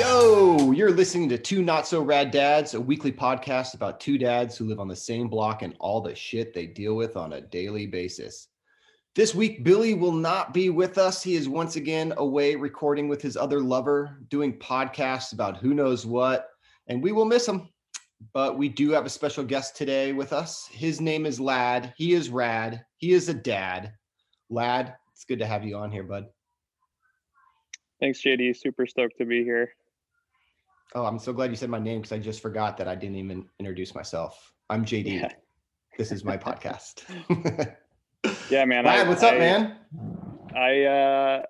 Yo, you're listening to Two Not-So-Rad Dads, a weekly podcast about two dads who live on the same block and all the shit they deal with on a daily basis. This week, Billy will not be with us. He is once again away recording with his other lover, doing podcasts about who knows what, and we will miss him. But we do have a special guest today with us. His name is Lad. He is rad. He is a dad. Lad, it's good to have you on here, bud. Thanks, JD. Super stoked to be here. Oh, I'm so glad you said my name because I just forgot that I didn't even introduce myself. I'm JD. Yeah. This is my podcast. Yeah, man. Lad, what's up, man? I'm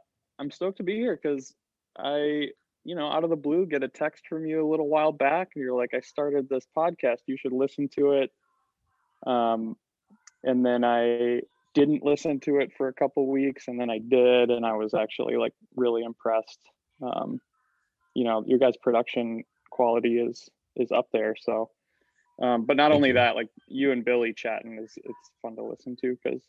stoked to be here because out of the blue, get a text from you a little while back, and you're like, I started this podcast. You should listen to it. And then I didn't listen to it for a couple weeks, and then I did, and I was actually like really impressed. Your guys' production quality is up there. So, but not only that, like you and Billy chatting it's fun to listen to because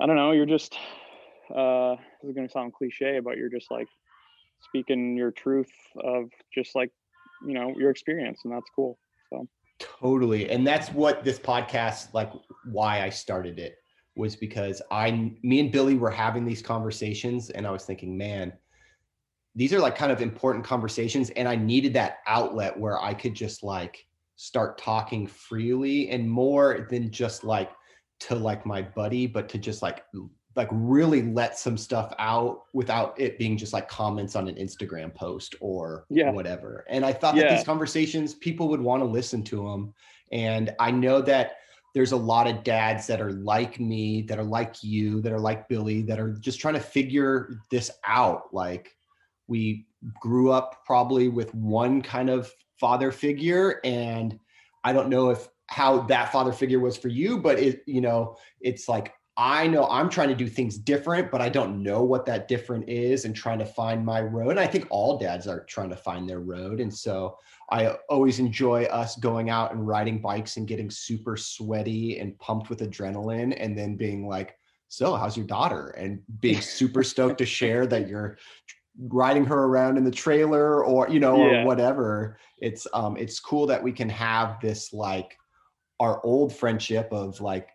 I don't know, you're just this is gonna sound cliche, but you're just like speaking your truth of just like, you know, your experience, and that's cool. So. Totally. And that's what this podcast, like why I started it was because me and Billy were having these conversations and I was thinking, man, these are like kind of important conversations. And I needed that outlet where I could just like start talking freely and more than just like to like my buddy, but to just like really let some stuff out without it being just like comments on an Instagram post or whatever. And I thought that these conversations, people would want to listen to them. And I know that there's a lot of dads that are like me, that are like you, that are like Billy, that are just trying to figure this out. Like we grew up probably with one kind of father figure. And I don't know how that father figure was for you, but it's like, I know I'm trying to do things different, but I don't know what that different is and trying to find my road. And I think all dads are trying to find their road. And so I always enjoy us going out and riding bikes and getting super sweaty and pumped with adrenaline and then being like, so how's your daughter? And being super stoked to share that you're riding her around in the trailer or, or whatever. It's cool that we can have this, like our old friendship of like,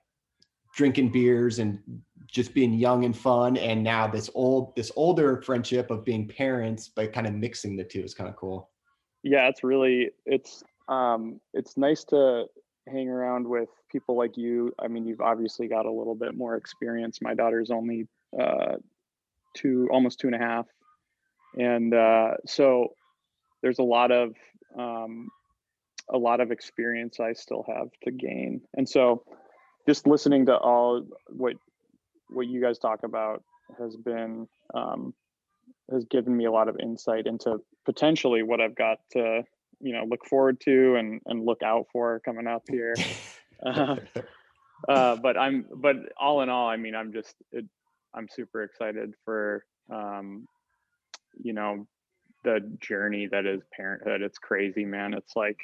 drinking beers and just being young and fun. And now this older friendship of being parents, but kind of mixing the two is kind of cool. Yeah, it's nice to hang around with people like you. I mean, you've obviously got a little bit more experience. My daughter's only almost 2.5. And so there's a lot of experience I still have to gain. And so just listening to all what you guys talk about has been has given me a lot of insight into potentially what I've got to look forward to and look out for coming up here. But all in all, I mean, I'm super excited for the journey that is parenthood. It's crazy, man. It's like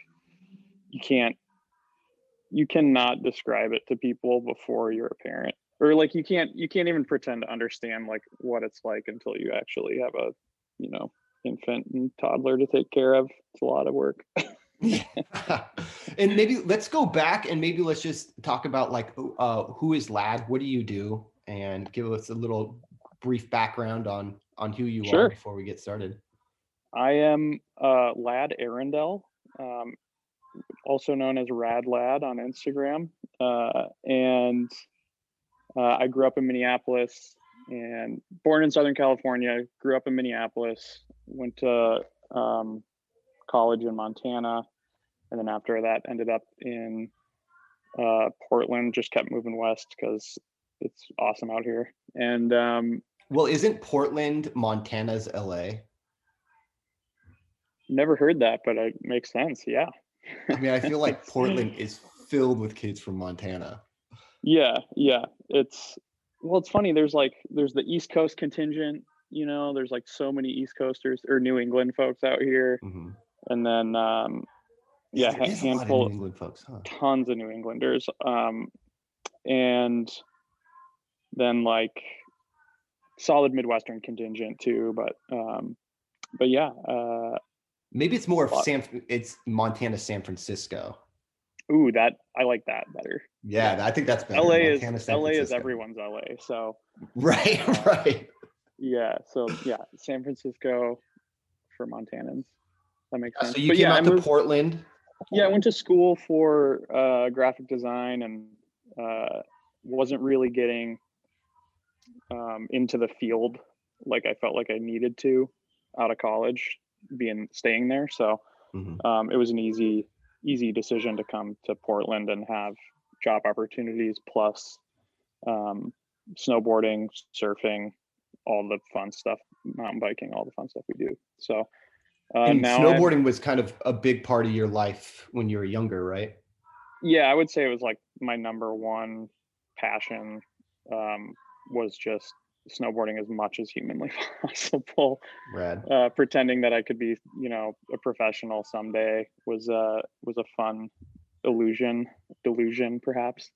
you cannot describe it to people before you're a parent, or like you can't even pretend to understand like what it's like until you actually have a, infant and toddler to take care of. It's a lot of work. Yeah. And maybe let's go back and maybe let's just talk about like, who is Lad? What do you do? And give us a little brief background on who you are before we get started. I am Lad Arendelle. Also known as Rad Lad on Instagram. I grew up in Minneapolis and born in Southern California, grew up in Minneapolis, went to college in Montana. And then after that ended up in Portland, just kept moving west because it's awesome out here. And well, isn't Portland Montana's LA? Never heard that, but it makes sense. Yeah. I mean, I feel like Portland is filled with kids from Montana. Yeah. It's funny. There's the East Coast contingent, there's like so many East Coasters or New England folks out here. Mm-hmm. And then, a handful of New England folks, huh? Tons of New Englanders. And then like solid Midwestern contingent too, but But yeah, maybe it's more of it's Montana, San Francisco. Ooh, that I like that better. Yeah, I think that's better. LA is everyone's LA. So right. Yeah. So yeah, San Francisco for Montanans. That makes sense. So you came out to Portland. Yeah, I went to school for graphic design and wasn't really getting into the field like I felt like I needed to out of college, staying there. So it was an easy decision to come to Portland and have job opportunities plus snowboarding, surfing, all the fun stuff, mountain biking, all the fun stuff we do. So and snowboarding was kind of a big part of your life when you were younger, right? Yeah, I would say it was like my number one passion was just snowboarding as much as humanly possible. Rad. Pretending that I could be, a professional someday was a fun delusion perhaps.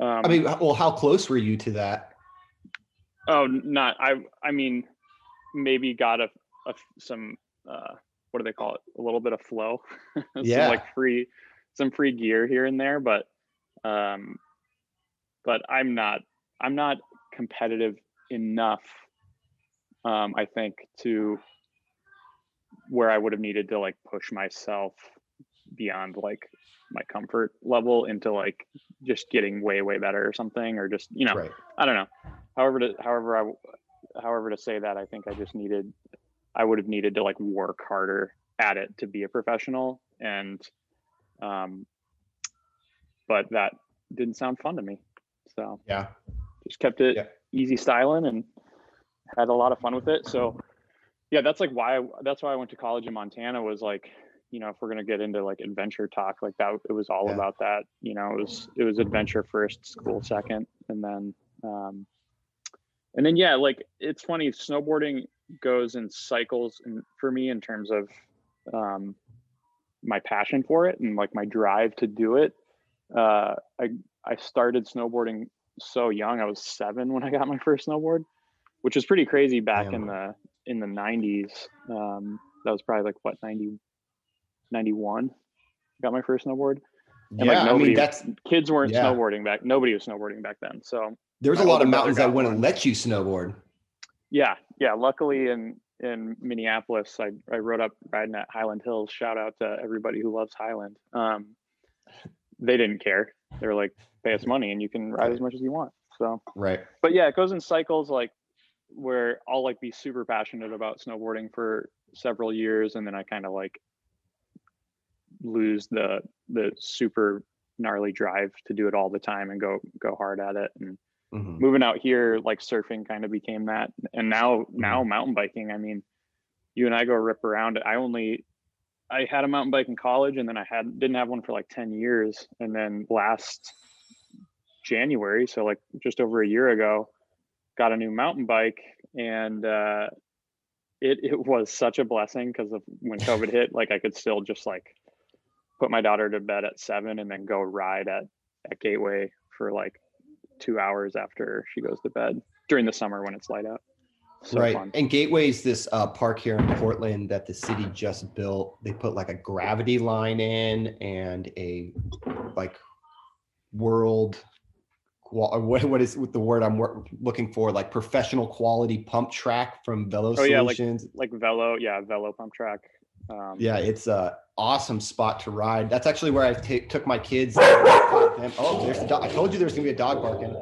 How close were you to that? Maybe got some what do they call it? A little bit of flow. Some free gear here and there, but I'm not competitive enough, I think, to where I would have needed to push myself beyond my comfort level into just getting way better or something, or just right. I don't know. However to say that, I think I would have needed to work harder at it to be a professional, and but that didn't sound fun to me. So yeah, just kept it easy styling and had a lot of fun with it. So yeah, that's why I went to college in Montana, was if we're going to get into adventure talk like that, it was all about that, it was adventure first, school second. And then, it's funny, snowboarding goes in cycles for me in terms of, my passion for it and my drive to do it. I started snowboarding so young. I was 7 when I got my first snowboard, which is pretty crazy back in the 90s. That was probably 91 got my first snowboard. And kids weren't snowboarding back. Nobody was snowboarding back then. So there's a lot of mountains that wouldn't let you snowboard. Yeah. Yeah. Luckily in Minneapolis, I rode up riding at Highland Hills. Shout out to everybody who loves Highland. They didn't care. They were pay us money and you can ride as much as you want. So right. But yeah, it goes in cycles, where I'll be super passionate about snowboarding for several years, and then I kind of lose the super gnarly drive to do it all the time and go hard at it. And moving out here, surfing kind of became that. And now mountain biking, you and I go rip around. I had a mountain bike in college, and then I didn't have one for 10 years. And then last January, so just over a year ago, got a new mountain bike, and it was such a blessing because of when COVID hit, I could still just put my daughter to bed at 7 and then go ride at Gateway for 2 hours after she goes to bed during the summer when it's light out. So right. Fun. And Gateway's this park here in Portland that the city just built. They put a gravity line in and a world what is with the word I'm looking for, professional quality pump track from Velo Solutions. Yeah, Velo pump track. It's a awesome spot to ride. That's actually where I took my kids. Oh, there's a dog. I told you there's gonna be a dog barking.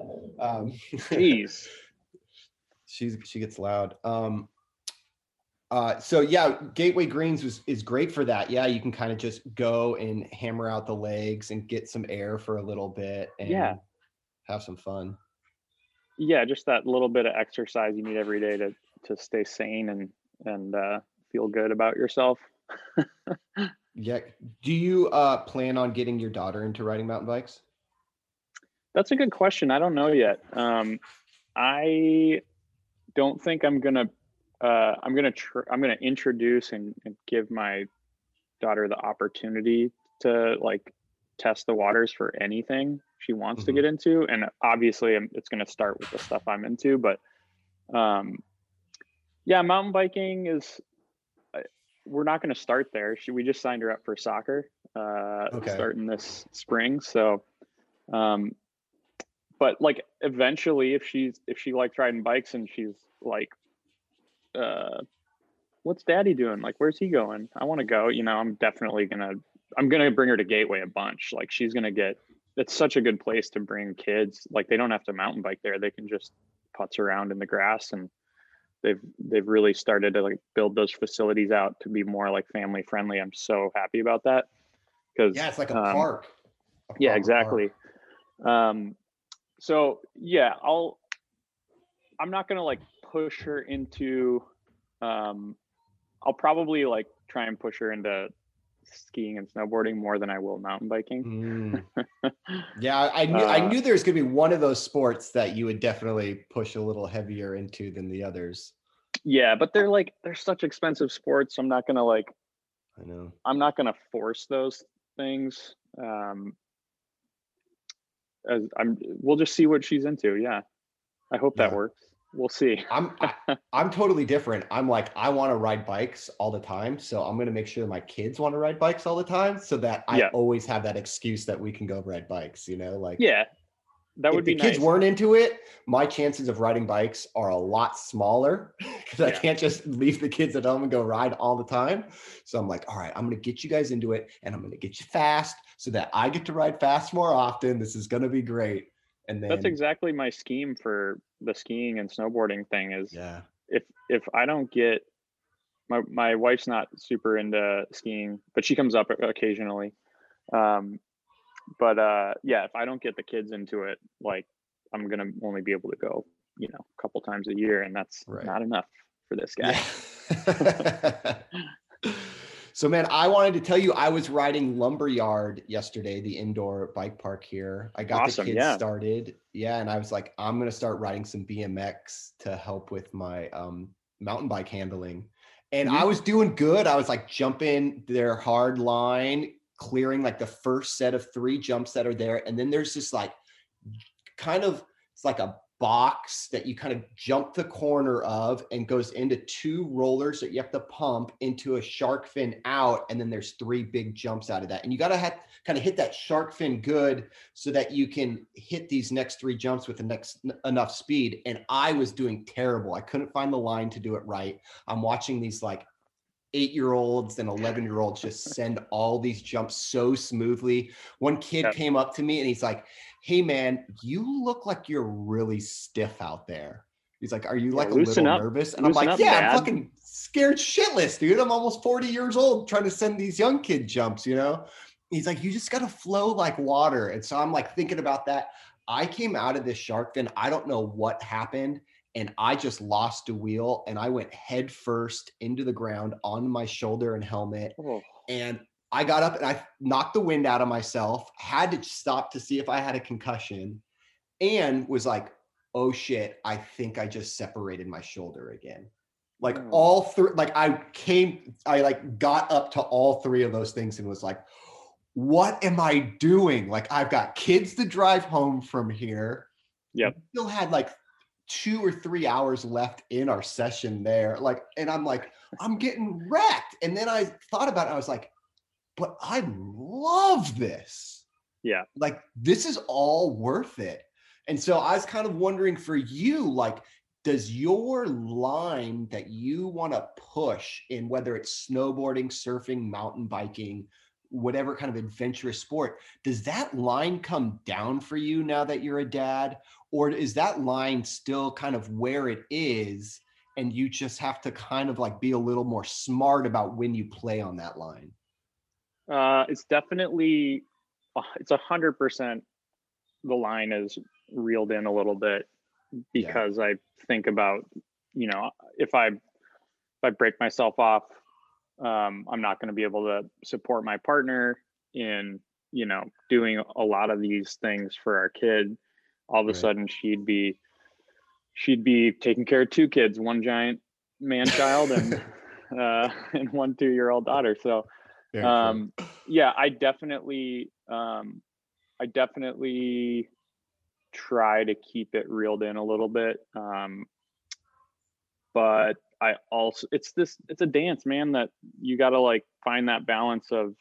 Jeez. She gets loud. So yeah, Gateway Greens is great for that. Yeah, you can kind of just go and hammer out the legs and get some air for a little bit and have some fun. Yeah, just that little bit of exercise you need every day to stay sane and feel good about yourself. Yeah. Do you plan on getting your daughter into riding mountain bikes? That's a good question. I don't know yet. I don't think I'm gonna introduce and give my daughter the opportunity to test the waters for anything she wants to get into, and obviously it's gonna start with the stuff I'm into. But mountain biking is we're not going to start there. We just signed her up for soccer, starting this spring. So, but like eventually if she likes riding bikes and she's like, what's daddy doing? Like, where's he going? I want to go, you know, I'm going to bring her to Gateway a bunch. Like she's going to get, it's such a good place to bring kids. Like they don't have to mountain bike there. They can just putz around in the grass, and they've really started to like build those facilities out to be more like family friendly. I'm so happy about that. Cause yeah, it's like a park. Yeah, exactly. So yeah, I'm not going to like push her into, I'll probably like try and push her into skiing and snowboarding more than I will mountain biking. Yeah. I knew there's going to be one of those sports that you would definitely push a little heavier into than the others. Yeah. But they're such expensive sports. I'm not going to like, I know I'm not going to force those things. We'll just see what she's into. Yeah. I hope that works. We'll see. I'm totally different. I'm like, I want to ride bikes all the time. So I'm going to make sure my kids want to ride bikes all the time so that I always have that excuse that we can go ride bikes, you know, like, yeah, that would be nice. If the kids weren't into it, my chances of riding bikes are a lot smaller because I can't just leave the kids at home and go ride all the time. So I'm like, all right, I'm going to get you guys into it, and I'm going to get you fast so that I get to ride fast more often. This is going to be great. And then, that's exactly my scheme for the skiing and snowboarding thing is if I don't get my wife's not super into skiing, but she comes up occasionally. If I don't get the kids into it, like I'm going to only be able to go, you know, a couple times a year, and that's not enough for this guy. Yeah. So, man, I wanted to tell you, I was riding Lumberyard yesterday, the indoor bike park here. I got the kids started. Yeah. And I was like, I'm going to start riding some BMX to help with my mountain bike handling. And I was doing good. I was like jumping their hard line, clearing like the first set of three jumps that are there. And then there's this like kind of, it's like a box that you kind of jump the corner of and goes into two rollers that you have to pump into a shark fin out, and then there's three big jumps out of that, and you got to kind of hit that shark fin good so that you can hit these next three jumps with the next enough speed. And I was doing terrible. I couldn't find the line to do it right. I'm watching these like 8-year-olds and 11-year-olds just send all these jumps so smoothly. One kid came up to me and he's like, hey man, you look like you're really stiff out there. He's like, are you like a little nervous? And I'm like, yeah, I'm fucking scared shitless, dude. I'm almost 40 years old trying to send these young kid jumps, you know? He's like, you just got to flow like water. And so I'm like thinking about that. I came out of this shark fin. I don't know what happened. And I just lost a wheel, and I went head first into the ground on my shoulder and helmet. Oh. And I got up and I knocked the wind out of myself, had to stop to see if I had a concussion, and was like, oh shit, I think I just separated my shoulder again. Like all three, like I like got up to all three of those things and was like, what am I doing? Like I've got kids to drive home from here. Yeah. Still had like 2 or 3 hours left in our session there. Like, and I'm like, I'm getting wrecked. And then I thought about it. I was like, but I love this. Yeah. Like this is all worth it. And so I was kind of wondering for you, like, does your line that you want to push in, whether it's snowboarding, surfing, mountain biking, whatever kind of adventurous sport, does that line come down for you now that you're a dad? Or is that line still kind of where it is, and you just have to kind of like be a little more smart about when you play on that line? It's definitely, it's 100% the line is reeled in a little bit because I think about, you know, if I break myself off, I'm not going to be able to support my partner in, you know, doing a lot of these things for our kid. All of a sudden she'd be taking care of two kids, one giant man child and 1 2-year-old daughter. So I definitely try to keep it reeled in a little bit. But I also, it's a dance, man, that you got to like find that balance of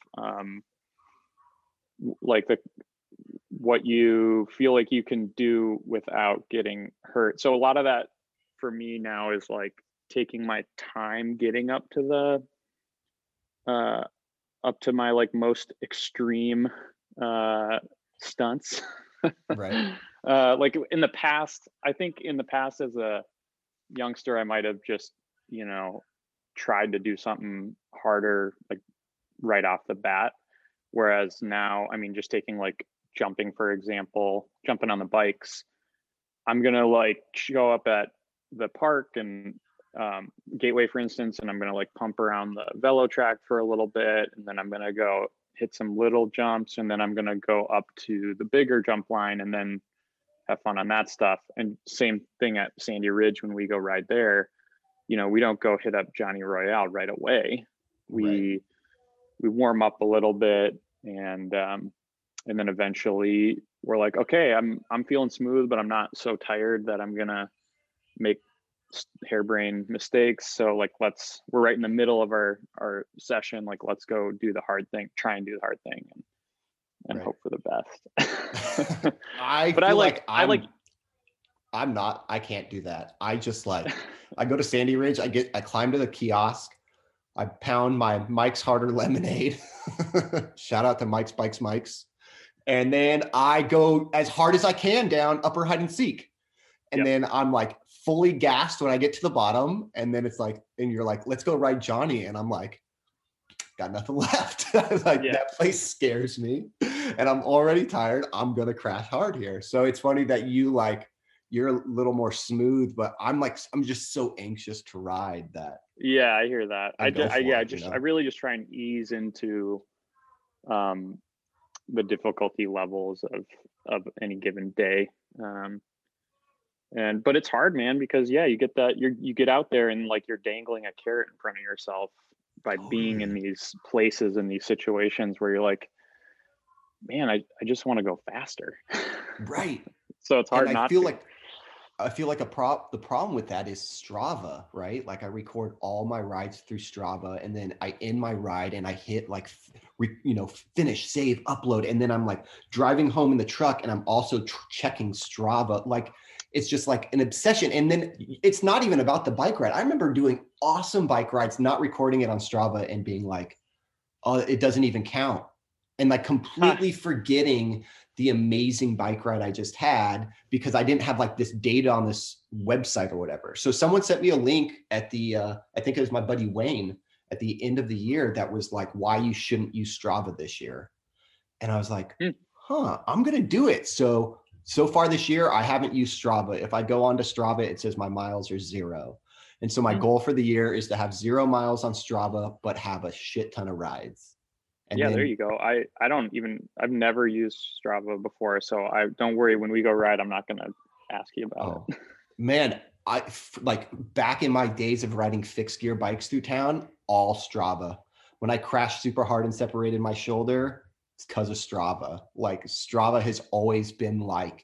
like the, what you feel like you can do without getting hurt. So a lot of that for me now is like taking my time getting up to the, up to my like most extreme stunts. Right. Like in the past, I think in the past as a youngster, I might've just, you know, tried to do something harder, like right off the bat. Whereas now, I mean, just taking like jumping, for example, jumping on the bikes, I'm going to like show up at the park and Gateway, for instance, and I'm going to like pump around the velo track for a little bit. And then I'm going to go hit some little jumps. And then I'm going to go up to the bigger jump line and then have fun on that stuff. And same thing at Sandy Ridge. When we go ride there, you know, we don't go hit up Johnny Royale right away. We warm up a little bit, and then eventually we're like, okay, I'm feeling smooth, but I'm not so tired that I'm going to make harebrained mistakes. So like, we're right in the middle of our session. Like, let's go do the hard thing, try and do the hard thing and hope for the best. I can't do that. I just like, I go to Sandy Ridge, I climb to the kiosk, I pound my Mike's Harder Lemonade. Shout out to Mike's. And then I go as hard as I can down upper hide and seek. And then I'm like fully gassed when I get to the bottom. And then it's like, and you're like, let's go ride Johnny. And I'm like, got nothing left. I was like, that place scares me. And I'm already tired. I'm going to crash hard here. So it's funny that you like, you're a little more smooth, but I'm like, I'm just so anxious to ride that. Yeah, I hear that. I really just try and ease into the difficulty levels of any given day. But it's hard, man, because you get that you get out there and like you're dangling a carrot in front of yourself by being in these places and these situations where you're like, man, I just want to go faster. Right. So it's hard. The problem with that is Strava, right? Like I record all my rides through Strava and then I end my ride and I hit like, finish, save, upload. And then I'm like driving home in the truck and I'm also checking Strava. Like it's just like an obsession. And then it's not even about the bike ride. I remember doing awesome bike rides, not recording it on Strava and being like, oh, it doesn't even count. And like completely forgetting the amazing bike ride I just had because I didn't have like this data on this website or whatever. So someone sent me a link at the, I think it was my buddy Wayne at the end of the year that was like, why you shouldn't use Strava this year. And I was like, I'm going to do it. So far this year, I haven't used Strava. If I go onto Strava, it says my miles are zero. And so my goal for the year is to have 0 miles on Strava, but have a shit ton of rides. And there you go. I've never used Strava before. So I don't worry, when we go ride, I'm not going to ask you about it. Man, like back in my days of riding fixed gear bikes through town, all Strava. When I crashed super hard and separated my shoulder, it's because of Strava. Like Strava has always been like,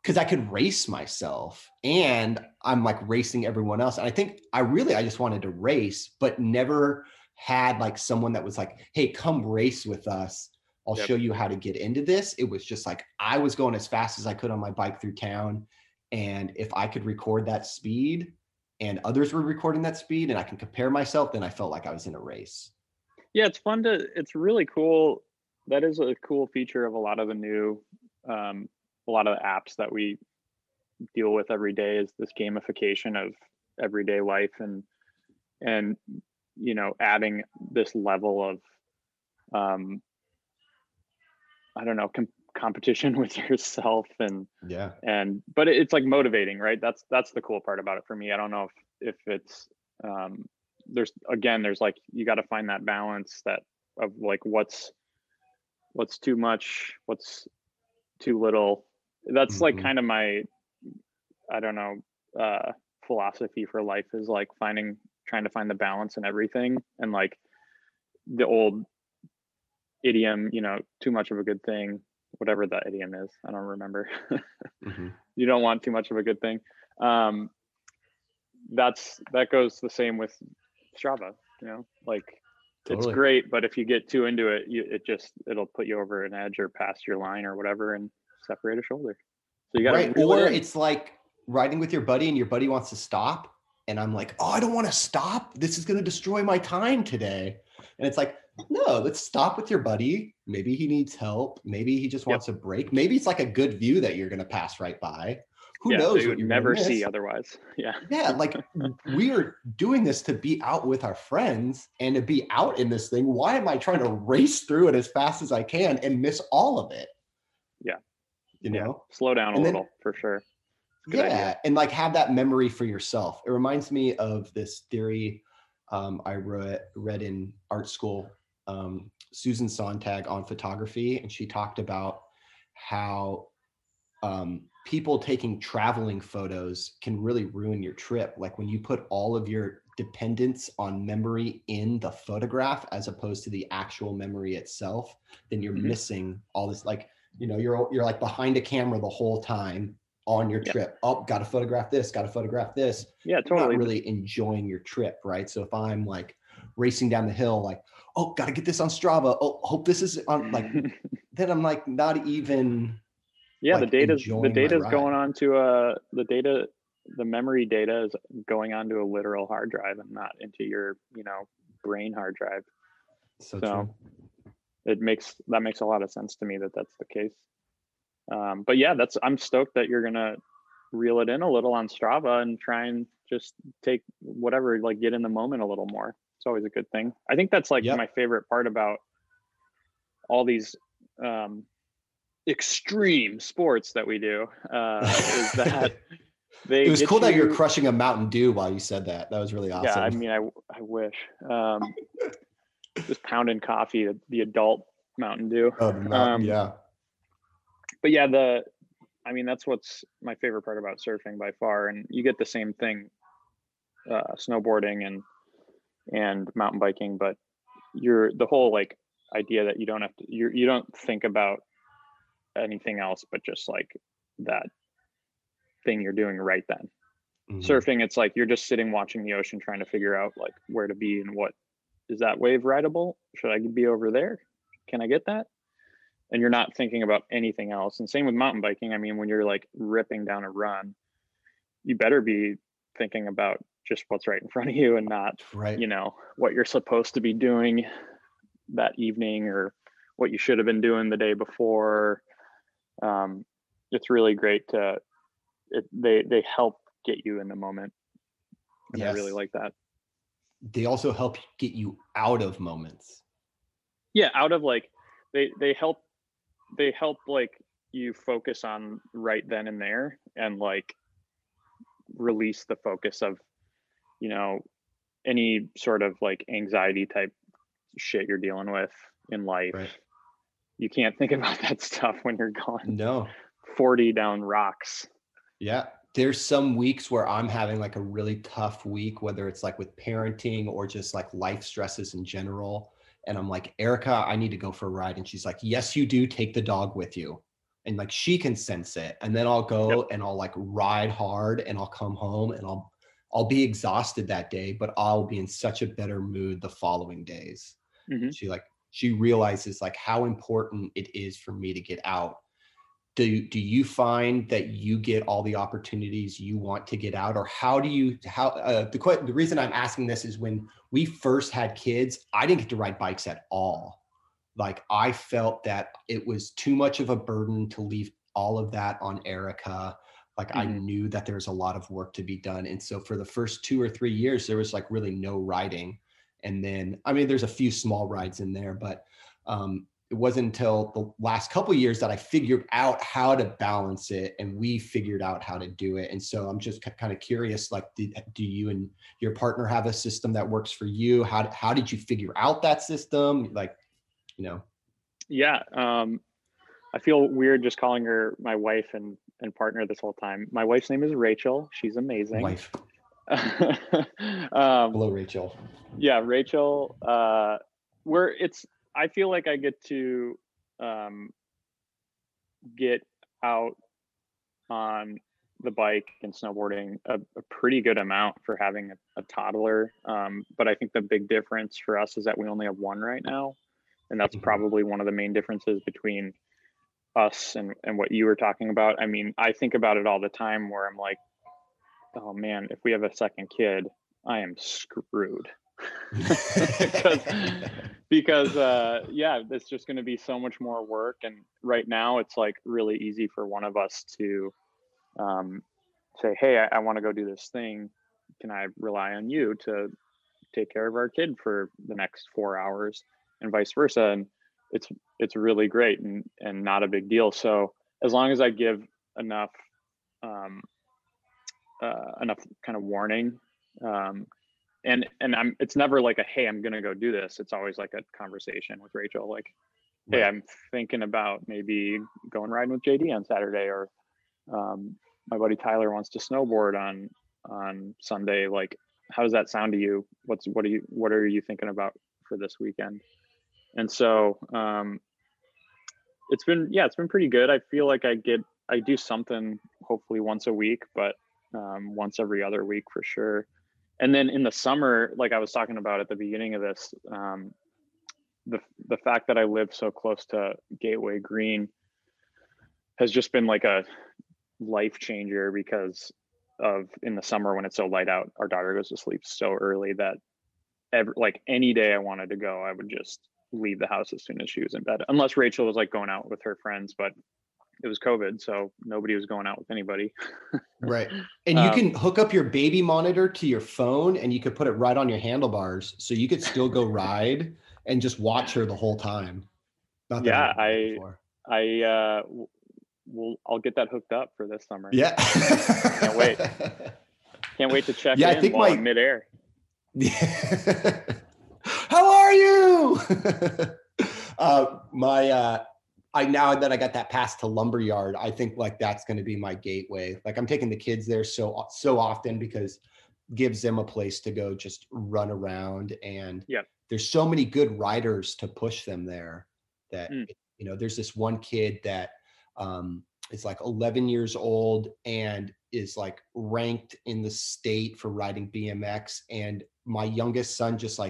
because I could race myself and I'm like racing everyone else. And I think I just wanted to race, but never had like someone that was like, hey, come race with us. I'll show you how to get into this. It was just like, I was going as fast as I could on my bike through town. And if I could record that speed and others were recording that speed and I can compare myself, then I felt like I was in a race. Yeah, it's really cool. That is a cool feature of a lot of the new, a lot of the apps that we deal with every day is this gamification of everyday life and you know, adding this level of, competition with yourself but it's like motivating, right? That's the cool part about it for me. I don't know if it's, there's like, you got to find that balance that of like, what's too much, what's too little. That's like kind of my, philosophy for life is like trying to find the balance in everything. And like the old idiom, you know, too much of a good thing, whatever that idiom is, I don't remember. You don't want too much of a good thing. that goes the same with Strava, you know, like totally. It's great, but if you get too into it, it'll put you over an edge or past your line or whatever and separate a shoulder. So you got right. Or it's like riding with your buddy and your buddy wants to stop. And I'm like, oh, I don't want to stop. This is going to destroy my time today. And it's like, no, let's stop with your buddy. Maybe he needs help. Maybe he just wants a break. Maybe it's like a good view that you're going to pass right by. Who knows? You would never see otherwise. Yeah. Yeah. Like we are doing this to be out with our friends and to be out in this thing. Why am I trying to race through it as fast as I can and miss all of it? Yeah. You know, slow down a little for sure. Good idea. And like have that memory for yourself. It reminds me of this theory I read in art school, Susan Sontag on photography, and she talked about how people taking traveling photos can really ruin your trip. Like when you put all of your dependence on memory in the photograph as opposed to the actual memory itself, then you're missing all this. Like, you know, you're like behind a camera the whole time on your trip. Oh, got to photograph this, got to photograph this. Yeah, totally. Not really enjoying your trip, right? So if I'm like racing down the hill, like, oh, got to get this on Strava. Oh, hope this is on, like, then I'm like, not even. Yeah, like the data's going on to the memory data is going onto a literal hard drive and not into your, you know, brain hard drive. So that makes a lot of sense to me that that's the case. But yeah, I'm stoked that you're going to reel it in a little on Strava and try and just take whatever, like get in the moment a little more. It's always a good thing. I think that's like my favorite part about all these extreme sports that we do is that they it was cool that you're crushing a Mountain Dew while you said that. That was really awesome. Yeah, I mean, I wish. Just pounding coffee, the adult Mountain Dew. Oh, yeah. But yeah, that's what's my favorite part about surfing by far. And you get the same thing, snowboarding and mountain biking, but the whole like idea that you don't have to, you don't think about anything else, but just like that thing you're doing right then. Mm-hmm. Surfing, it's like, you're just sitting, watching the ocean, trying to figure out like where to be and what is that wave rideable? Should I be over there? Can I get that? And you're not thinking about anything else. And same with mountain biking. I mean, when you're like ripping down a run, you better be thinking about just what's right in front of you and not, you know, what you're supposed to be doing that evening or what you should have been doing the day before. It's really great to, they help get you in the moment. And I really like that. They also help get you out of moments. Yeah. Out of like, they help like you focus on right then and there and like release the focus of, you know, any sort of like anxiety type shit you're dealing with in life. Right. You can't think about that stuff when you're going 40 down rocks. Yeah. There's some weeks where I'm having like a really tough week, whether it's like with parenting or just like life stresses in general. And I'm like, Erica, I need to go for a ride. And she's like, yes, you do. Take the dog with you. And like, she can sense it. And then I'll go and I'll like ride hard and I'll come home and I'll be exhausted that day, but I'll be in such a better mood the following days. Mm-hmm. She realizes like how important it is for me to get out. Do you find that you get all the opportunities you want to get out, or the reason I'm asking this is when we first had kids, I didn't get to ride bikes at all. Like I felt that it was too much of a burden to leave all of that on Erica. Like I knew that there was a lot of work to be done. And so for the first 2 or 3 years, there was like really no riding. And then, I mean, there's a few small rides in there, but, it wasn't until the last couple of years that I figured out how to balance it and we figured out how to do it. And so I'm just kind of curious, like, do you and your partner have a system that works for you? How did you figure out that system? Like, you know? Yeah. I feel weird just calling her my wife and partner this whole time. My wife's name is Rachel. She's amazing. Wife. Hello, Rachel. Yeah. Rachel, I feel like I get to get out on the bike and snowboarding a pretty good amount for having a toddler. But I think the big difference for us is that we only have one right now. And that's probably one of the main differences between us and what you were talking about. I mean, I think about it all the time where I'm like, oh man, if we have a second kid, I am screwed. because yeah, it's just going to be so much more work. And right now it's like really easy for one of us to say, hey, I want to go do this thing. Can I rely on you to take care of our kid for the next 4 hours, and vice versa? And it's really great and not a big deal. So as long as I give enough kind of warning, and it's never like a, hey, I'm going to go do this. It's always like a conversation with Rachel, like, hey, I'm thinking about maybe going riding with JD on Saturday, or my buddy Tyler wants to snowboard on Sunday. Like, how does that sound to you? What are you thinking about for this weekend? And so it's been pretty good. I feel like I do something hopefully once a week, but once every other week for sure. And then in the summer, like I was talking about at the beginning of this, the fact that I live so close to Gateway Green has just been like a life changer, because of in the summer when it's so light out, our daughter goes to sleep so early that any day I wanted to go, I would just leave the house as soon as she was in bed, unless Rachel was like going out with her friends, but it was COVID, so nobody was going out with anybody. Right. And you can hook up your baby monitor to your phone and you could put it right on your handlebars, so you could still go ride and just watch her the whole time. Yeah, I'll get that hooked up for this summer. Yeah. Can't wait to check in. I think while I'm midair. Yeah. How are you? Now that I got that pass to Lumberyard, I think like that's going to be my gateway. Like I'm taking the kids there so often because it gives them a place to go just run around, and there's so many good riders to push them there that there's this one kid that is like 11 years old and is like ranked in the state for riding BMX, and my youngest son just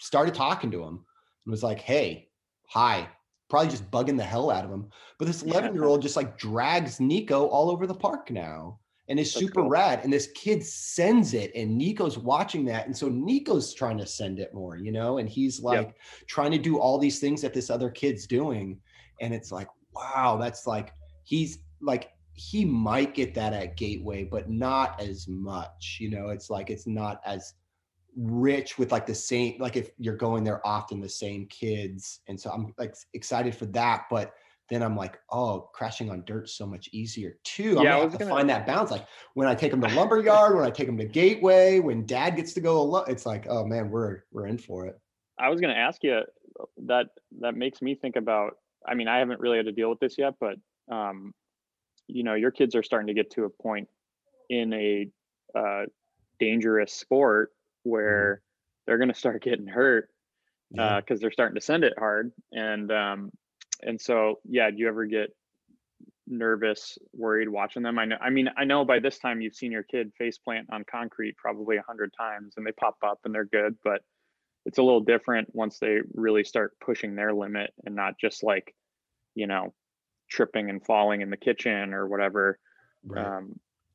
started talking to him and was like, hey, hi. Probably just bugging the hell out of him. But this 11-year-old just like drags Nico all over the park now and is super rad. And this kid sends it and Nico's watching that. And so Nico's trying to send it more, and he's like trying to do all these things that this other kid's doing. And it's like, wow, that's like, he's like, he might get that at Gateway, but not as much, it's like, it's not as rich with like the same, like if you're going there often, the same kids. And so I'm like excited for that, but then I'm like, oh, crashing on dirt's so much easier too. I'm gonna have to find that balance. Like when I take them to Lumberyard, when I take them to Gateway, when Dad gets to go alone, it's like, oh man, we're in for it. I was gonna ask you that makes me think about, I mean, I haven't really had to deal with this yet, but your kids are starting to get to a point in a dangerous sport where they're going to start getting hurt because they're starting to send it hard. And so, do you ever get nervous, worried watching them? I know by this time you've seen your kid face plant on concrete probably 100 times and they pop up and they're good, but it's a little different once they really start pushing their limit and not just like, tripping and falling in the kitchen or whatever. Right.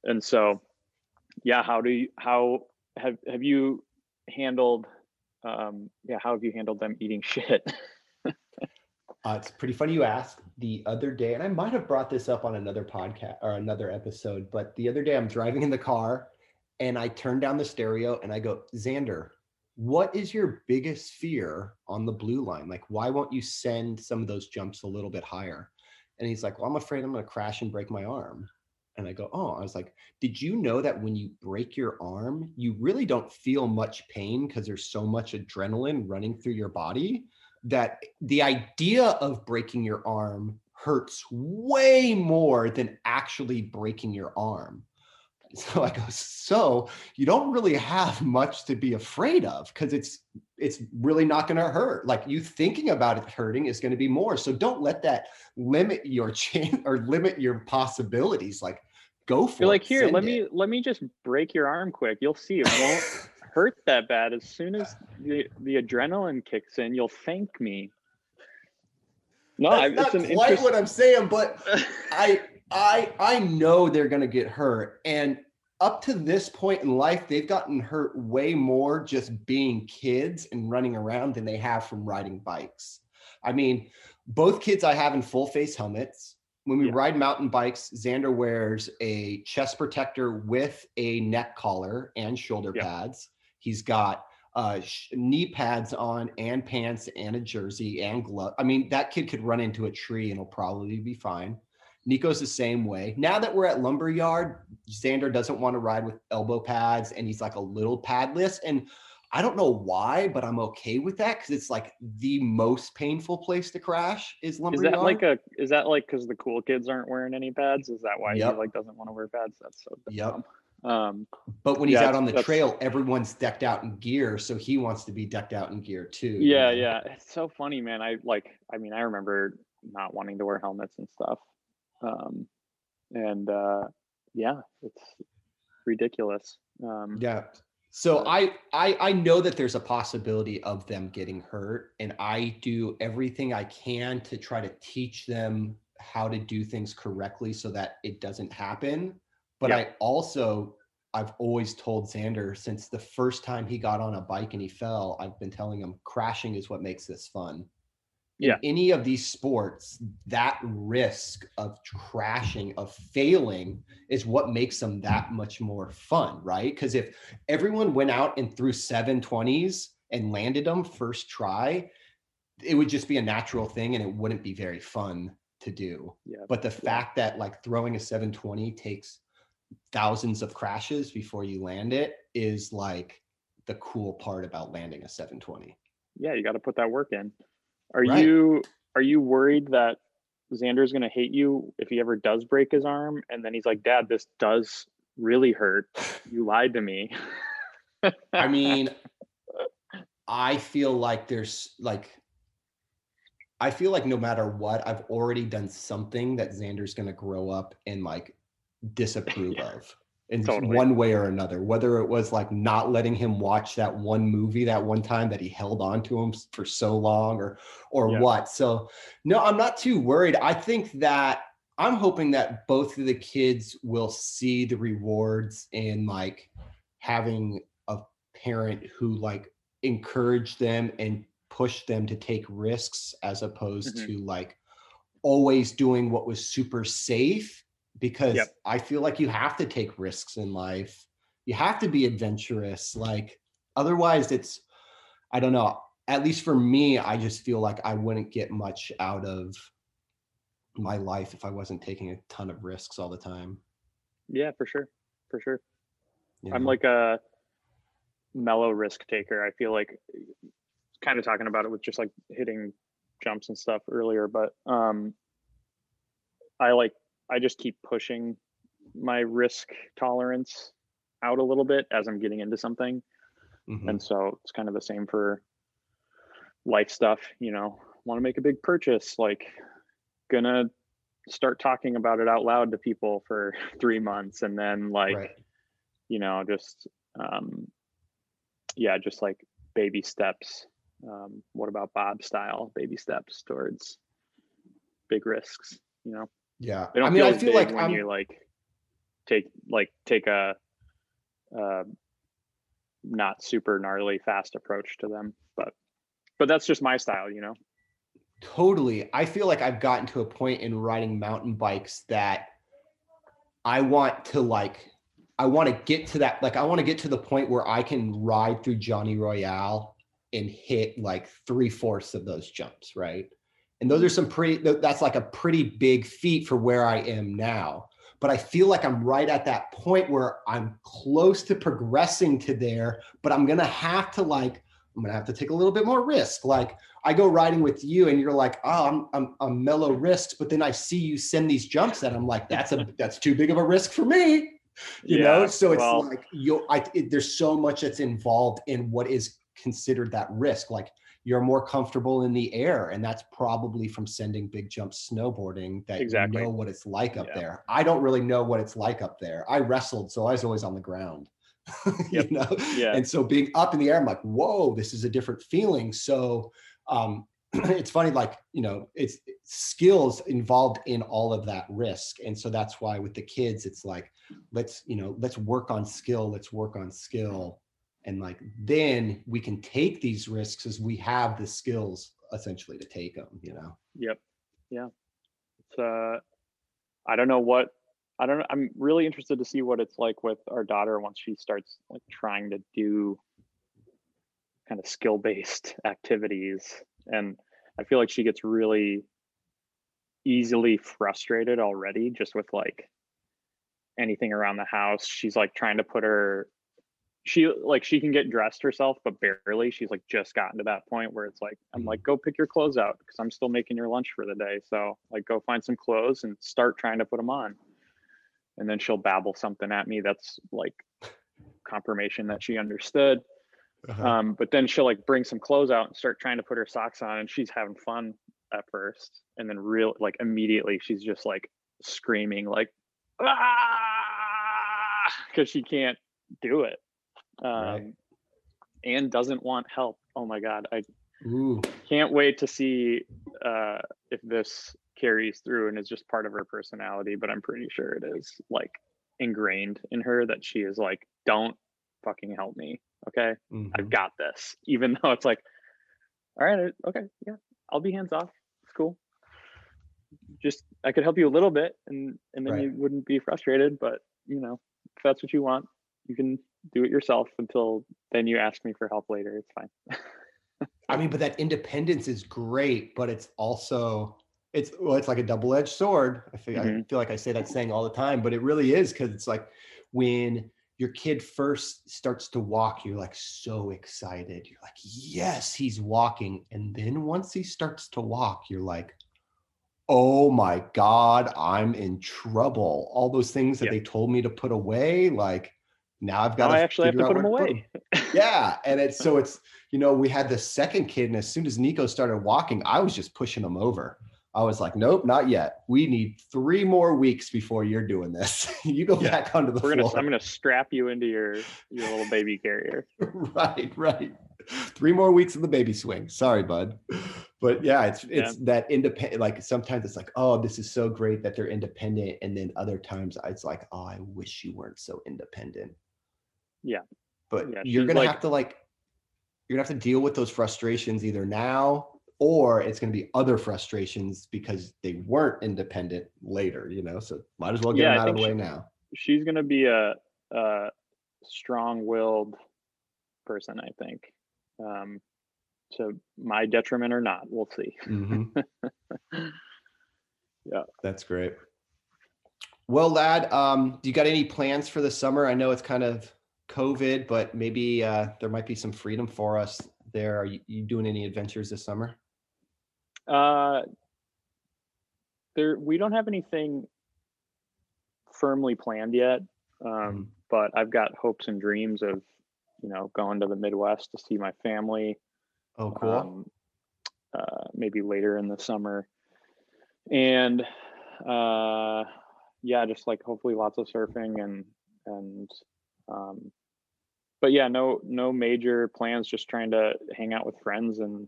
And so, how have you handled them eating shit? It's pretty funny you ask. The other day, and I might have brought this up on another podcast or another episode, but the other day I'm driving in the car and I turn down the stereo and I go, Xander, what is your biggest fear on the blue line? Like, why won't you send some of those jumps a little bit higher? And he's like, well, I'm afraid I'm going to crash and break my arm. And I go, oh, I was like, did you know that when you break your arm, you really don't feel much pain because there's so much adrenaline running through your body that the idea of breaking your arm hurts way more than actually breaking your arm. So I go, so you don't really have much to be afraid of because it's really not going to hurt. Like you thinking about it hurting is going to be more. So don't let that limit your change or limit your possibilities. Like go for it. You're like, here, let me just break your arm quick. You'll see it won't hurt that bad. As soon as the adrenaline kicks in, you'll thank me. No, that's not quite what I'm saying, but I know they're going to get hurt. And up to this point in life, they've gotten hurt way more just being kids and running around than they have from riding bikes. I mean, both kids I have in full face helmets. When we ride mountain bikes, Xander wears a chest protector with a neck collar and shoulder pads. He's got knee pads on and pants and a jersey and gloves. I mean, that kid could run into a tree and it'll probably be fine. Nico's the same way. Now that we're at Lumberyard, Xander doesn't want to ride with elbow pads and he's like a little padless. And I don't know why, but I'm okay with that because it's like the most painful place to crash is Lumberyard. Is that like because the cool kids aren't wearing any pads? Is that why he like doesn't want to wear pads? That's so dumb. But when he's out on the trail, everyone's decked out in gear, so he wants to be decked out in gear too. Yeah, you know? Yeah. It's so funny, man. I remember not wanting to wear helmets and stuff. It's ridiculous. So I know that there's a possibility of them getting hurt, and I do everything I can to try to teach them how to do things correctly so that it doesn't happen. But I've always told Xander since the first time he got on a bike and he fell, I've been telling him crashing is what makes this fun. In any of these sports, that risk of crashing, of failing, is what makes them that much more fun, right? Because if everyone went out and threw 720s and landed them first try, it would just be a natural thing and it wouldn't be very fun to do. Yeah. But the fact that like throwing a 720 takes thousands of crashes before you land it is like the cool part about landing a 720. Yeah, you got to put that work in. Are you worried that Xander's going to hate you if he ever does break his arm? And then he's like, Dad, this does really hurt. You lied to me. I mean, I feel like no matter what, I've already done something that Xander's going to grow up and like disapprove of. In one way or another, whether it was like not letting him watch that one movie that one time that he held on to him for so long or what. So no, I'm not too worried. I think that I'm hoping that both of the kids will see the rewards in like having a parent who like encouraged them and pushed them to take risks as opposed to like always doing what was super safe. Because I feel like you have to take risks in life. You have to be adventurous. Like otherwise it's, I don't know, at least for me, I just feel like I wouldn't get much out of my life if I wasn't taking a ton of risks all the time. Yeah, for sure. For sure. Yeah. I'm like a mellow risk taker. I feel like kind of talking about it with just like hitting jumps and stuff earlier, but I just keep pushing my risk tolerance out a little bit as I'm getting into something. And so it's kind of the same for life stuff, you know, want to make a big purchase, like gonna start talking about it out loud to people for 3 months. And then like, you know, just, just like baby steps. What about Bob style, baby steps towards big risks, you know? Yeah, I mean, I feel like when you take a not super gnarly fast approach to them, but that's just my style, you know. Totally, I feel like I've gotten to a point in riding mountain bikes that I want to get to the point where I can ride through Johnny Royale and hit like 3/4 of those jumps, right? And those are that's like a pretty big feat for where I am now. But I feel like I'm right at that point where I'm close to progressing to there, but I'm going to have to take a little bit more risk. Like I go riding with you and you're like, oh, I'm mellow risks. But then I see you send these jumps that I'm like, that's too big of a risk for me. You know? So it's there's so much that's involved in what is considered that risk. Like you're more comfortable in the air. And that's probably from sending big jump snowboarding that exactly. You know what it's like up there. I don't really know what it's like up there. I wrestled, so I was always on the ground. Yep. You know? Yeah. And so being up in the air, I'm like, whoa, this is a different feeling. So it's funny, like, you know, it's skills involved in all of that risk. And so that's why with the kids, it's like, let's work on skill. And like, then we can take these risks as we have the skills essentially to take them, you know? Yep. Yeah. It's, I'm really interested to see what it's like with our daughter once she starts like trying to do kind of skill-based activities. And I feel like she gets really easily frustrated already just with like anything around the house. She's like trying to put her, she can get dressed herself, but barely. She's like just gotten to that point where it's like, I'm like, go pick your clothes out because I'm still making your lunch for the day. So like, go find some clothes and start trying to put them on. And then she'll babble something at me that's like confirmation that she understood. Uh-huh. But then she'll like bring some clothes out and start trying to put her socks on, and she's having fun at first. And then immediately she's just like screaming like, ah, because she can't do it. Right. And doesn't want help. Oh my God. I can't wait to see if this carries through and is just part of her personality, but I'm pretty sure it is like ingrained in her that she is like, don't fucking help me. Okay. Mm-hmm. I've got this, even though it's like, all right. Okay. Yeah. I'll be hands off. It's cool. Just, I could help you a little bit and then you wouldn't be frustrated, but you know, if that's what you want, you can do it yourself until then you ask me for help later. It's fine. I mean, but that independence is great, but it's also, it's like a double-edged sword. I feel like I say that saying all the time, but it really is. Cause it's like when your kid first starts to walk, you're like so excited. You're like, yes, he's walking. And then once he starts to walk, you're like, oh my God, I'm in trouble. All those things that they told me to put away, like, now I've got to put them away. Yeah. And it's, you know, we had the second kid, and as soon as Nico started walking, I was just pushing him over. I was like, nope, not yet. We need 3 more weeks before you're doing this. You go back onto the floor. I'm going to strap you into your little baby carrier. Right. 3 more weeks in the baby swing. Sorry, bud. But yeah, it's that independent, like sometimes it's like, oh, this is so great that they're independent. And then other times it's like, oh, I wish you weren't so independent. Yeah. But you're going to have to you're going to have to deal with those frustrations either now or it's going to be other frustrations because they weren't independent later, you know, so might as well get them out of the way now. She's going to be a strong-willed person, I think. To my detriment or not, we'll see. Mm-hmm. Yeah. That's great. Well, Lad, do you got any plans for the summer? I know it's kind of COVID, but maybe there might be some freedom for us there. Are you doing any adventures this summer? We don't have anything firmly planned yet, but I've got hopes and dreams of, you know, going to the Midwest to see my family. Oh, cool. Maybe later in the summer. And just like hopefully lots of surfing and but yeah, no major plans, just trying to hang out with friends and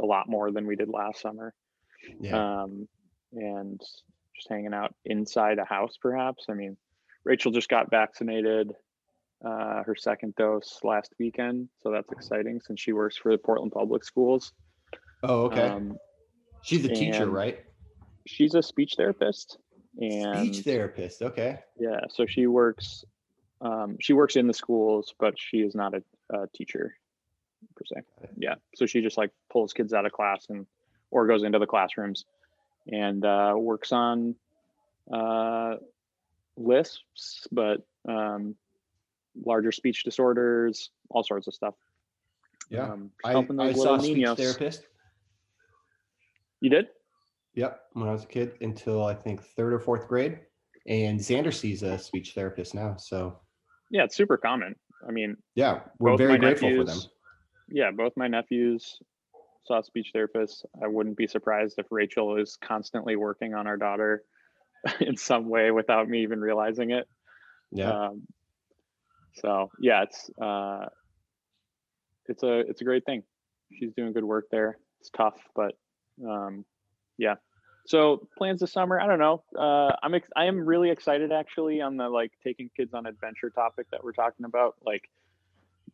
a lot more than we did last summer. Yeah. And just hanging out inside a house perhaps. I mean, Rachel just got vaccinated, her second dose last weekend. So that's exciting since she works for the Portland Public Schools. Oh, okay. She's a teacher, right? She's a speech therapist. Speech therapist. Okay. Yeah. So she works in the schools, but she is not a teacher per se. Yeah. So she just like pulls kids out of class or goes into the classrooms and works on lisps, but larger speech disorders, all sorts of stuff. Yeah. I saw a speech therapist. You did? Yep. When I was a kid until I think 3rd or 4th grade. And Xander sees a speech therapist now. So yeah, it's super common. I mean, yeah, we're very grateful for them. yeah, both my nephews saw speech therapists. I wouldn't be surprised if Rachel is constantly working on our daughter in some way without me even realizing it. Yeah. So yeah, it's a great thing. She's doing good work there. It's tough, but yeah. So plans this summer, I don't know. I am really excited actually on the like taking kids on adventure topic that we're talking about. Like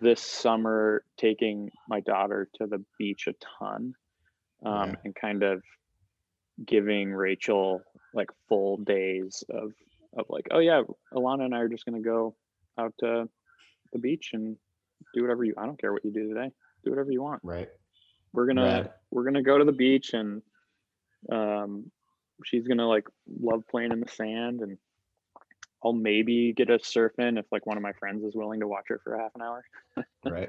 this summer, taking my daughter to the beach a ton, and kind of giving Rachel like full days of like, oh yeah, Alana and I are just going to go out to the beach and do whatever you, I don't care what you do today. Do whatever you want. Right. We're going to go to the beach and she's going to like love playing in the sand, and I'll maybe get a surf in if like one of my friends is willing to watch her for half an hour. Right.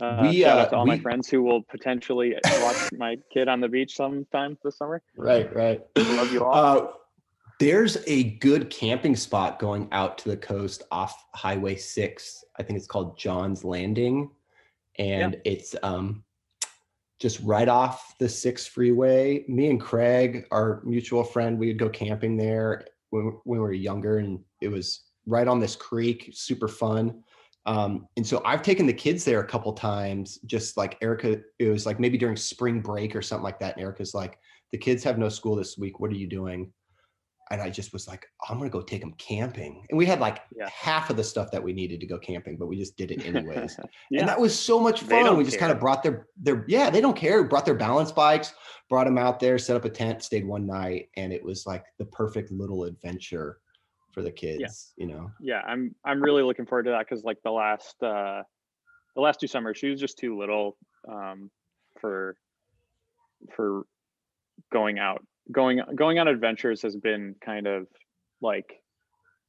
Shout out to all my friends who will potentially watch my kid on the beach sometime this summer. Right. Right. Love you all. There's a good camping spot going out to the coast off Highway 6. I think it's called John's Landing. And it's just right off the 6 freeway. Me and Craig, our mutual friend, we would go camping there when we were younger. And it was right on this creek, super fun. And so I've taken the kids there a couple times, just like Erica, it was like maybe during spring break or something like that. And Erica's like, the kids have no school this week. What are you doing? And I just was like, I'm going to go take them camping. And we had like half of the stuff that we needed to go camping, but we just did it anyways. And that was so much fun. We just kind of brought they don't care. Brought their balance bikes, brought them out there, set up a tent, stayed one night. And it was like the perfect little adventure for the kids, you know? Yeah. I'm really looking forward to that. Cause like the last two summers, she was just too little for going out. Going on adventures has been kind of like,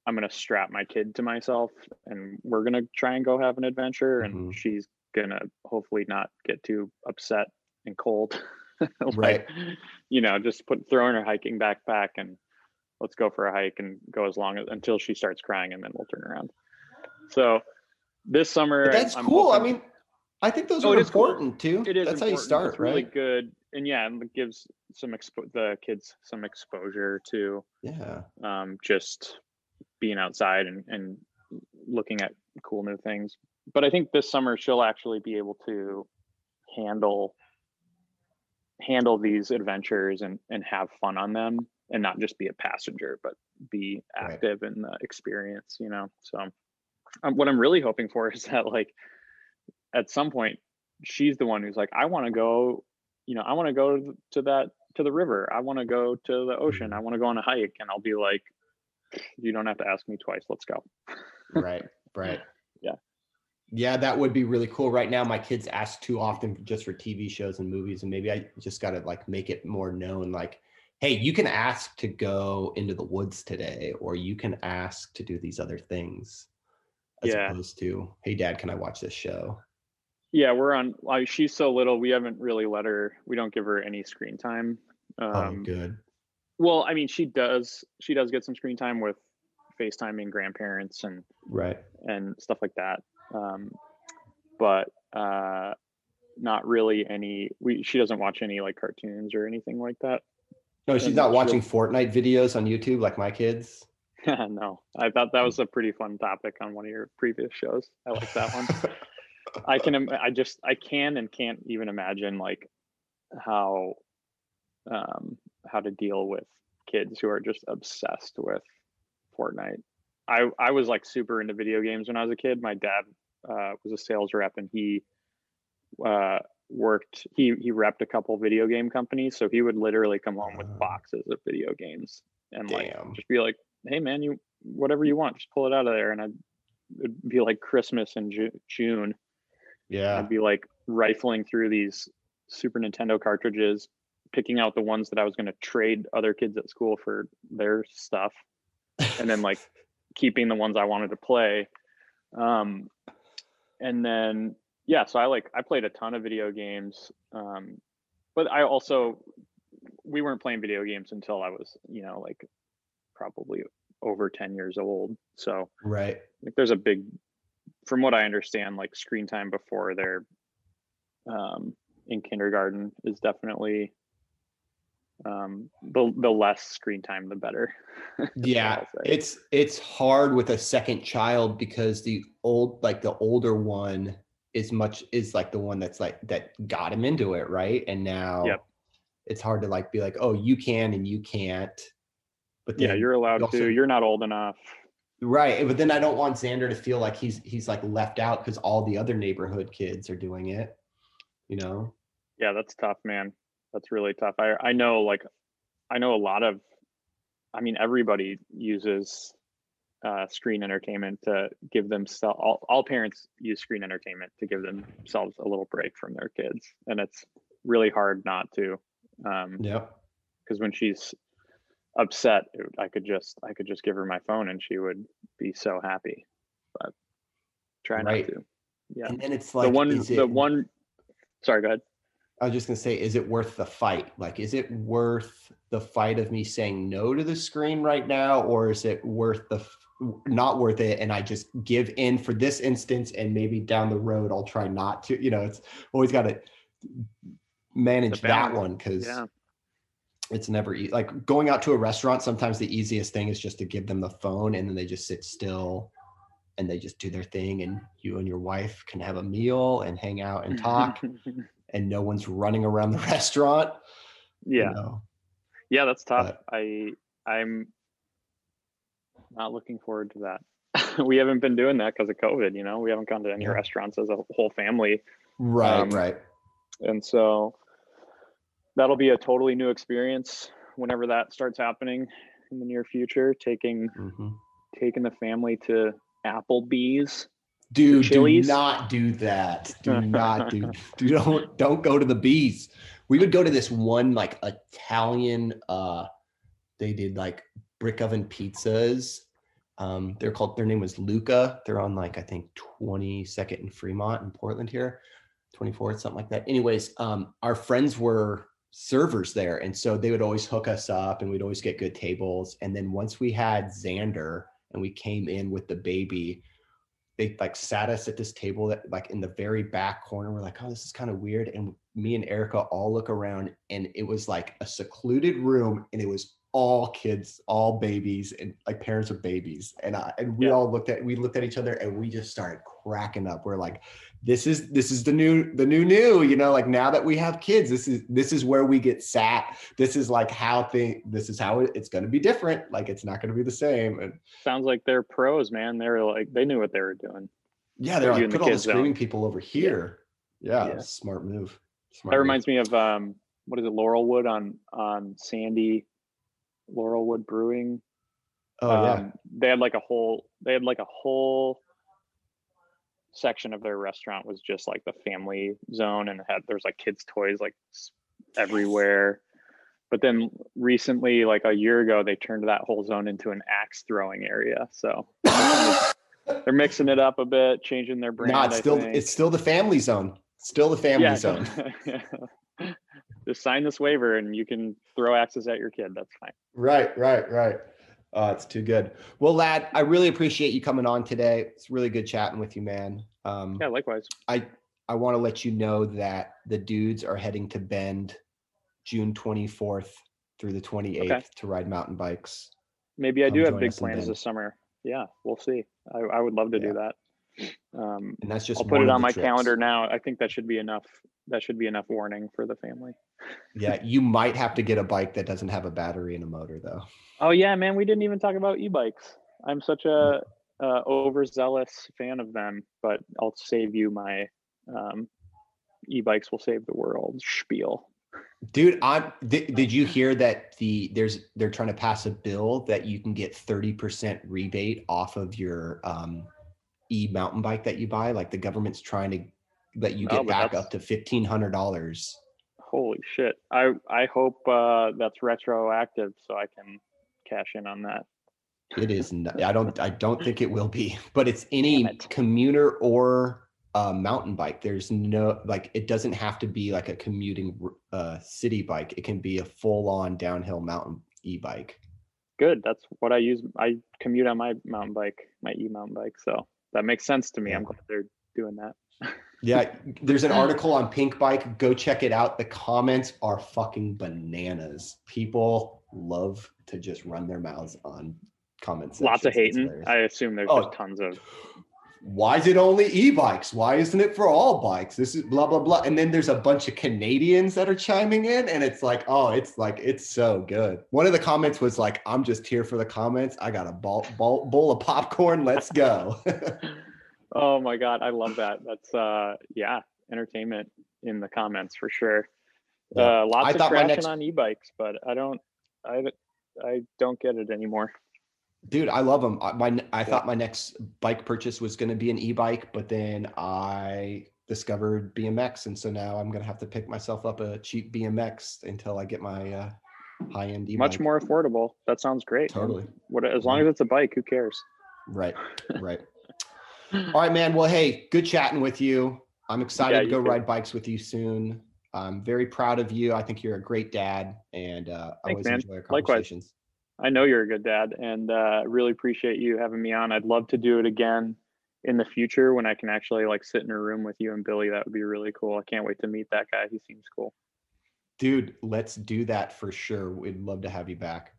I'm going to strap my kid to myself and we're going to try and go have an adventure. And she's going to hopefully not get too upset and cold, like, right. You know, just throwing her hiking backpack and let's go for a hike and go as long as until she starts crying, and then we'll turn around. So this summer, but that's cool. Hoping, I mean, I think those are important cool. too. It is. That's important. How you start, it's right? Really good. And yeah, it gives the kids some exposure to just being outside and looking at cool new things. But I think this summer she'll actually be able to handle these adventures and have fun on them, and not just be a passenger, but be active in the experience, you know? So what I'm really hoping for is that like at some point she's the one who's like, I want to go, you know, I want to go to the river. I want to go to the ocean. I want to go on a hike. And I'll be like, you don't have to ask me twice. Let's go. Right. Right. Yeah. Yeah. That would be really cool. Right now, my kids ask too often just for TV shows and movies. And maybe I just got to like make it more known, like, hey, you can ask to go into the woods today, or you can ask to do these other things as opposed to, hey dad, can I watch this show? Yeah, we're on, like, she's so little, we haven't really let her, we don't give her any screen time. Good. Well, I mean, she does get some screen time with FaceTiming grandparents and and stuff like that. But not really any, she doesn't watch any like cartoons or anything like that. No, she's not watching Fortnite videos on YouTube like my kids. No, I thought that was a pretty fun topic on one of your previous shows. I like that one. I can't even imagine like how to deal with kids who are just obsessed with Fortnite. I was like super into video games when I was a kid. My dad was a sales rep, and he worked, he repped a couple video game companies. So he would literally come home with boxes of video games and like, just be like, hey man, you, whatever you want, just pull it out of there. And it'd be like Christmas in June. Yeah. I'd be like rifling through these Super Nintendo cartridges, picking out the ones that I was going to trade other kids at school for their stuff. And then like keeping the ones I wanted to play. And then, yeah, so I played a ton of video games. But I also, we weren't playing video games until I was, you know, like probably over 10 years old. So, right. Like there's a big, from what I understand, like screen time before they're in kindergarten is definitely the less screen time, the better. Yeah. It's hard with a second child because the older one is like the one that got him into it. Right. And now It's hard to like, be like, oh, you can, and you can't, but then you're allowed to, you're not old enough. Right. But then I don't want Xander to feel like he's like left out because all the other neighborhood kids are doing it, you know? Yeah. That's tough, man. That's really tough. I know a lot of, I mean, everybody uses screen entertainment to give themselves, all parents use screen entertainment to give themselves a little break from their kids. And it's really hard not to, because when she's upset, I could just give her my phone and she would be so happy, but try not to. Yeah. And then it's like, sorry, go ahead. I was just going to say, is it worth the fight? Like, is it worth the fight of me saying no to the screen right now? Or is it worth not worth it? And I just give in for this instance, and maybe down the road, I'll try not to, you know, it's always got to manage that one. Cause it's never like going out to a restaurant. Sometimes the easiest thing is just to give them the phone, and then they just sit still and they just do their thing. And you and your wife can have a meal and hang out and talk. And no one's running around the restaurant. Yeah. You know. Yeah, that's tough. But I'm not looking forward to that. We haven't been doing that because of COVID, you know, we haven't gone to any restaurants as a whole family. Right, right. And so that'll be a totally new experience whenever that starts happening in the near future, taking the family to Applebee's. Dude, do not do that. Do not do. Don't go to the bees. We would go to this one like Italian. They did like brick oven pizzas. They're called. Their name was Luca. They're on like I think 22nd and Fremont in Portland here, 24th, something like that. Anyways, our friends were servers there, and so they would always hook us up, and we'd always get good tables. And then once we had Xander, and we came in with the baby. They like sat us at this table that like in the very back corner. We're like, oh, this is kind of weird. And me and Erica all look around, and it was like a secluded room, and it was all kids, all babies, and like parents of babies. And we all looked at each other, and we just started cracking up. We're like, this is the new, you know, like now that we have kids, this is where we get sat. This is like how it's going to be different. Like, it's not going to be the same. And sounds like they're pros, man. They're like, they knew what they were doing. Yeah. They're like, put all the screaming people over here. Yeah. Yeah. Smart move. That reminds me of, what is it? Laurelwood on Sandy, Laurelwood Brewing. Oh yeah. They had like a whole section of their restaurant was just like the family zone, and there's like kids' toys like everywhere. But then recently, like a year ago, they turned that whole zone into an axe throwing area. So they're mixing it up a bit, changing their brand. No, it's still the family zone. Still the family zone. Just sign this waiver and you can throw axes at your kid. That's fine. Right. It's too good. Well, Lad, I really appreciate you coming on today. It's really good chatting with you, man. Yeah, likewise. I want to let you know that the dudes are heading to Bend June 24th through the 28th to ride mountain bikes. Maybe I do have big plans this summer. Yeah, we'll see. I would love to do that. And that's just I'll put it on my calendar now. I think that should be enough. That should be enough warning for the family. Yeah, you might have to get a bike that doesn't have a battery and a motor, though. Oh yeah, man, we didn't even talk about e-bikes. I'm such a overzealous fan of them, but I'll save you my e-bikes will save the world spiel. Dude, did you hear that they're trying to pass a bill that you can get 30% rebate off of your e-mountain bike that you buy? Like the government's trying to let you get back up to $1,500. Holy shit. I hope that's retroactive so I can cash in on that. It is not, I don't think it will be, but it's any commuter or mountain bike. There's no, like, it doesn't have to be like a commuting city bike. It can be a full-on downhill mountain e-bike. Good. That's what I use. I commute on my mountain bike, my e-mountain bike. So that makes sense to me. I'm glad they're doing that. Yeah, there's an article on Pink Bike. Go check it out. The comments are fucking bananas. People love to just run their mouths on comments. Lots of hating. I assume there's just tons of. Why is it only e-bikes? Why isn't it for all bikes? This is blah, blah, blah. And then there's a bunch of Canadians that are chiming in. And it's like, it's so good. One of the comments was like, I'm just here for the comments. I got a bowl of popcorn. Let's go. Oh, my God. I love that. That's, entertainment in the comments for sure. Yeah. Lots of crashing on e-bikes, but I don't get it anymore. Dude, I love them. I thought my next bike purchase was going to be an e-bike, but then I discovered BMX. And so now I'm going to have to pick myself up a cheap BMX until I get my high-end e-bike. Much more affordable. That sounds great. Totally. As long as it's a bike, who cares? Right. All right, man. Well, hey, good chatting with you. I'm excited to go ride bikes with you soon. I'm very proud of you. I think you're a great dad, and I always enjoy our conversations. Likewise. I know you're a good dad, and I really appreciate you having me on. I'd love to do it again in the future when I can actually sit in a room with you and Billy. That would be really cool. I can't wait to meet that guy. He seems cool. Dude, let's do that for sure. We'd love to have you back.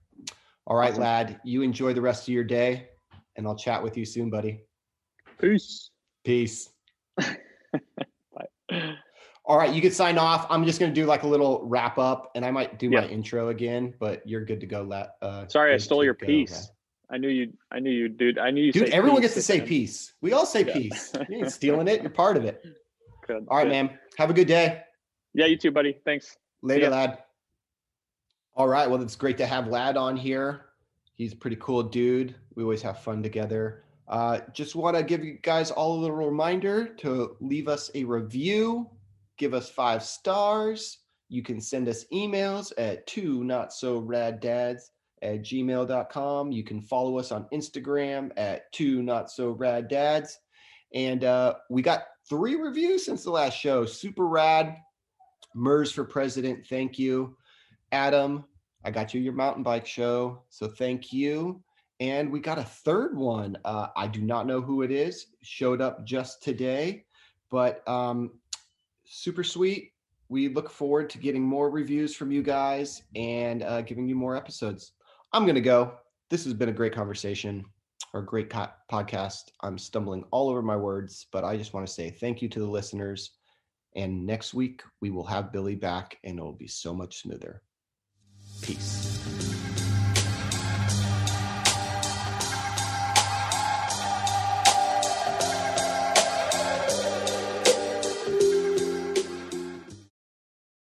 All right, awesome. Lad, you enjoy the rest of your day, and I'll chat with you soon, buddy. Peace. Bye. All right, you can sign off. I'm just going to do a little wrap up, and I might do my intro again, but you're good to go. Sorry, I stole your piece. Okay. I knew you, dude. I knew you. Dude, everyone gets to say peace. We all say peace. You ain't stealing it. You're part of it. Good. All right, man. Have a good day. Yeah, you too, buddy. Thanks. Later, Lad. All right. Well, it's great to have Lad on here. He's a pretty cool dude. We always have fun together. Just want to give you guys all a little reminder to leave us a review. Give us 5 stars. You can send us emails at 2NotSoRadDads@gmail.com. You can follow us on Instagram at 2NotSoRadDads. And we got 3 reviews since the last show. Super rad. MERS for president. Thank you. Adam, I got you your mountain bike show. So thank you. And we got a 3rd one. I do not know who it is. Showed up just today. But... super sweet. We look forward to getting more reviews from you guys and giving you more episodes. I'm going to go. This has been a great conversation, or great podcast. I'm stumbling all over my words, but I just want to say thank you to the listeners. And next week we will have Billy back, and it'll be so much smoother.